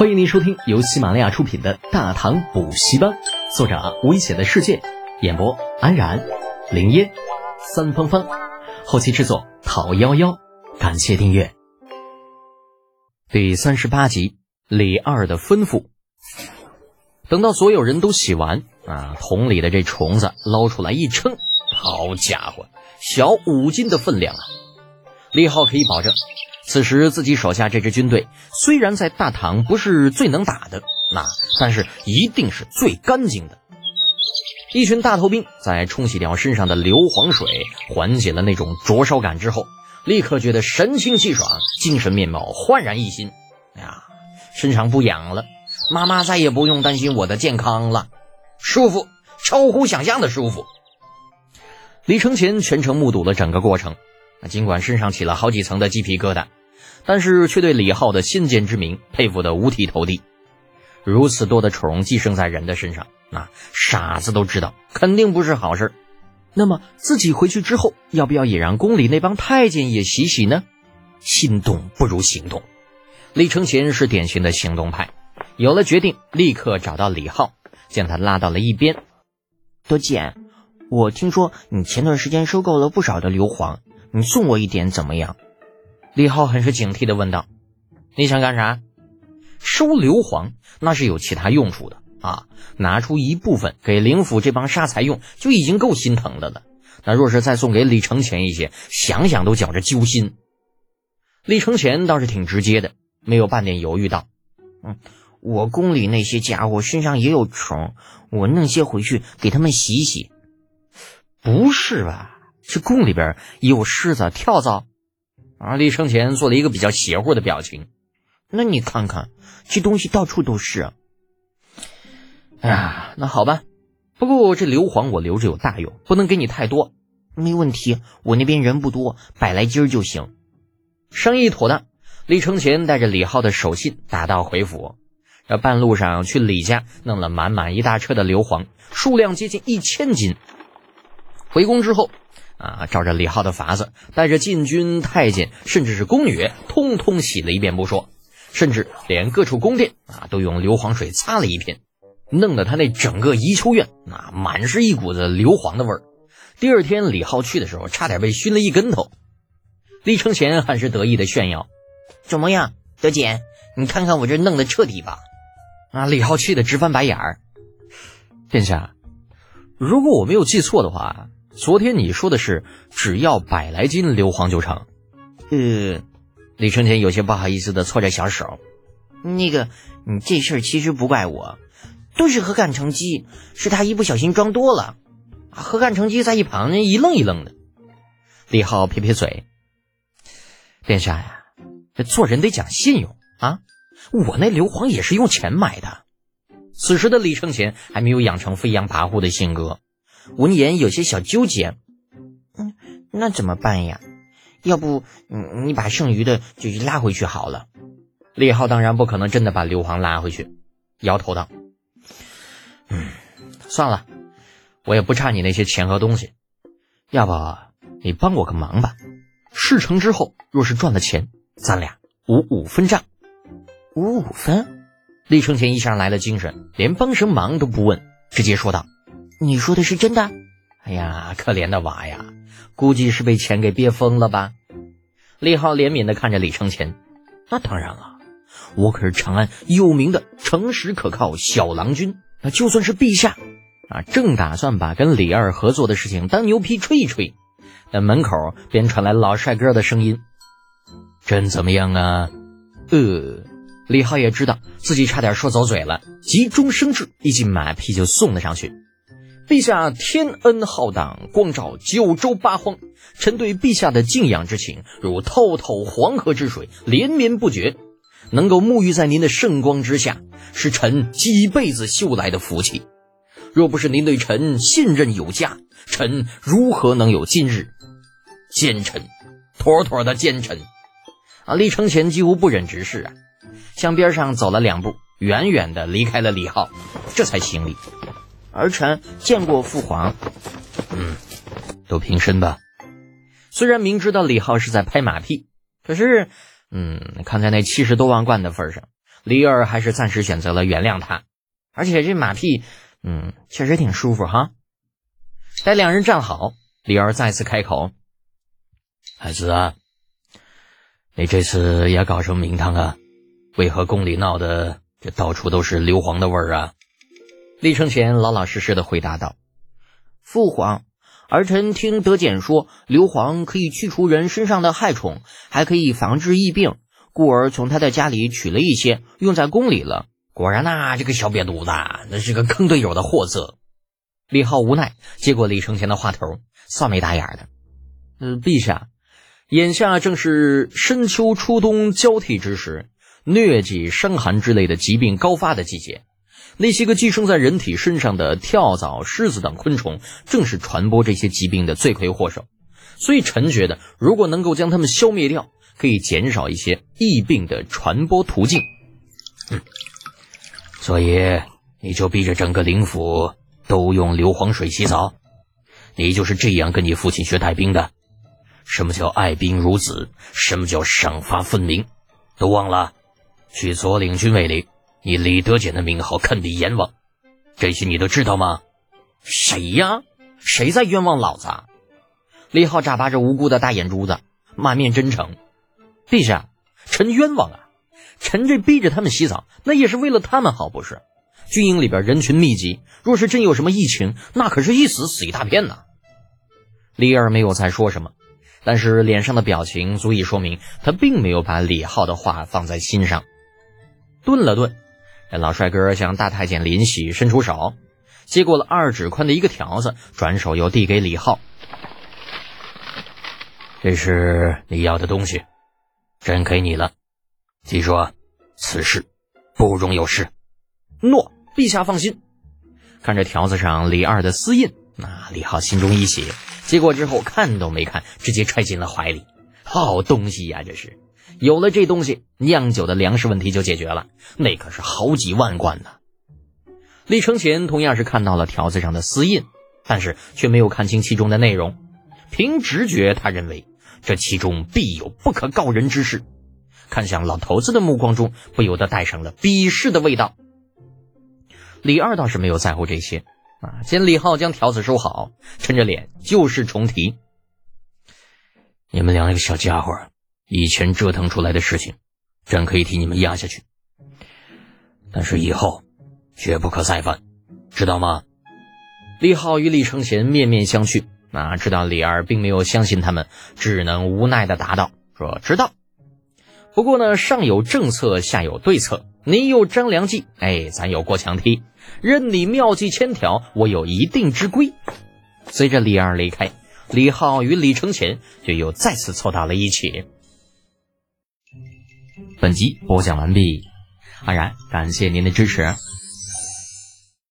欢迎您收听由喜马拉雅出品的大唐补习班，作者危险的世界，演播安然、林烟、三芳芳，后期制作讨幺幺，感谢订阅。第38集，李二的吩咐。等到所有人都洗完桶里的这虫子捞出来一称，好家伙，小5斤的分量啊！李浩可以保证，此时自己手下这支军队虽然在大唐不是最能打的，但是一定是最干净的。一群大头兵在冲洗掉身上的硫磺水，缓解了那种灼烧感之后，立刻觉得神清气爽，精神面貌焕然一新。身上不痒了，妈妈再也不用担心我的健康了，舒服，超乎想象的舒服。李承前全程目睹了整个过程，尽管身上起了好几层的鸡皮疙瘩，但是却对李浩的先见之明佩服得五体投地。如此多的虫寄生在人的身上，傻子都知道肯定不是好事。那么自己回去之后，要不要也让宫里那帮太监也洗洗呢？心动不如行动，李承乾是典型的行动派，有了决定立刻找到李浩，将他拉到了一边。多姐，我听说你前段时间收购了不少的硫磺，你送我一点怎么样？李浩很是警惕地问道。你想干啥？收硫磺那是有其他用处的拿出一部分给灵府这帮杀财用就已经够心疼的了，那若是再送给李承乾一些，想想都觉着揪心。李承乾倒是挺直接的，没有半点犹豫道，我宫里那些家伙身上也有虫，我弄些回去给他们洗洗。不是吧，这宫里边也有虱子、跳蚤？李承乾做了一个比较邪乎的表情。那你看看，这东西到处都是。那好吧，不过这硫磺我留着有大用，不能给你太多。没问题，我那边人不多，100来斤就行。商议妥当，李承乾带着李浩的手信打道回府。这半路上去李家弄了满满一大车的硫磺，数量接近1000斤。回宫之后照着李浩的法子，带着禁军、太监甚至是宫女通通洗了一遍不说，甚至连各处宫殿都用硫磺水擦了一遍，弄得他那整个宜秋院满是一股子硫磺的味儿。第二天李浩去的时候，差点被熏了一跟头。李承乾很是得意的炫耀，怎么样德姐，你看看我这弄得彻底吧。李浩气得直翻白眼儿。殿下，如果我没有记错的话，昨天你说的是只要100来斤硫磺就成？李承乾有些不好意思地搓着小手。你这事儿其实不怪我，都是何干成机，是他一不小心装多了。何干成机在一旁一愣一愣的。李浩撇撇嘴，殿下呀，这做人得讲信用我那硫磺也是用钱买的。此时的李承乾还没有养成飞扬跋扈的性格，闻言有些小纠结。那怎么办呀？要不你把剩余的就拉回去好了。李浩当然不可能真的把硫磺拉回去，摇头道，算了，我也不差你那些钱和东西，要不你帮我个忙吧，事成之后若是赚了钱，咱俩55分账。55分？李承乾一下来了精神，连帮什么忙都不问，直接说道，你说的是真的？哎呀，可怜的娃呀，估计是被钱给憋疯了吧。李浩怜悯地看着李承乾，那当然了，我可是长安有名的诚实可靠小郎君，那就算是陛下正打算把跟李二合作的事情当牛皮吹一吹，那门口便传来老帅哥的声音，朕怎么样啊？李浩也知道自己差点说走嘴了，急中生智，一进马屁就送了上去。陛下天恩浩荡，光照9州8荒，臣对陛下的敬仰之情如滔滔黄河之水，连绵不绝，能够沐浴在您的圣光之下，是臣几辈子修来的福气，若不是您对臣信任有加，臣如何能有今日？奸臣，妥妥的奸臣。李承乾几乎不忍直视向边上走了2步，远远的离开了李浩，这才行礼。儿臣见过父皇。都平身吧。虽然明知道李浩是在拍马屁，可是看在那70多万贯的份上，李尔还是暂时选择了原谅他。而且这马屁确实挺舒服哈。待两人站好，李儿再次开口：“孩子啊，你这次也搞什么名堂啊？为何宫里闹的这到处都是硫磺的味儿啊？”厉承乾老老实实的回答道：“父皇，儿臣听德简说，硫磺可以去除人身上的害虫，还可以防治疫病，故而从他的家里取了一些，用在宫里了。果然呐，这个小瘪犊子，那是个坑队友的货色。”李浩无奈接过李承乾的话头，蹙眉打眼的：“陛下，眼下正是深秋初冬交替之时，疟疾、伤寒之类的疾病高发的季节。那些个寄生在人体身上的跳蚤、虱子等昆虫，正是传播这些疾病的罪魁祸首。所以臣觉得，如果能够将它们消灭掉，可以减少一些疫病的传播途径。所以你就逼着整个灵府都用硫磺水洗澡，你就是这样跟你父亲学带兵的。什么叫爱兵如子，什么叫赏罚分明，都忘了。去左领军卫里，你李德简的名号堪比阎王，这些你都知道吗？”“谁呀？谁在冤枉老子？”李浩眨巴着无辜的大眼珠子，满面真诚：“陛下，臣冤枉啊！臣这逼着他们洗澡，那也是为了他们好，不是？军营里边人群密集，若是真有什么疫情，那可是一死死一大片呐。”李二没有再说什么，但是脸上的表情足以说明他并没有把李浩的话放在心上。顿了顿，老帅哥向大太监林喜伸出手，接过了2指宽的一个条子，转手又递给李浩：“这是你要的东西，朕给你了。记住，此事不容有失。”“诺，陛下放心。”看着条子上李二的私印，李浩心中一喜，接过之后看都没看，直接揣进了怀里。好东西呀，这是！有了这东西，酿酒的粮食问题就解决了，那可是好几万贯呢。李承乾同样是看到了条子上的私印，但是却没有看清其中的内容。凭直觉，他认为这其中必有不可告人之事，看向老头子的目光中不由得带上了鄙视的味道。李二倒是没有在乎这些，见李浩将条子收好，沉着脸就是重提：“你们两个小家伙以前折腾出来的事情，朕可以替你们压下去，但是以后绝不可再犯，知道吗？”李浩与李承乾面面相觑，知道李二并没有相信他们，只能无奈的答道：“说知道。不过呢，上有政策，下有对策。你有张良计，咱有过墙梯。任你妙计千条，我有一定之规。”随着李二离开，李浩与李承乾就又再次凑到了一起。本集播讲完毕，安然感谢您的支持。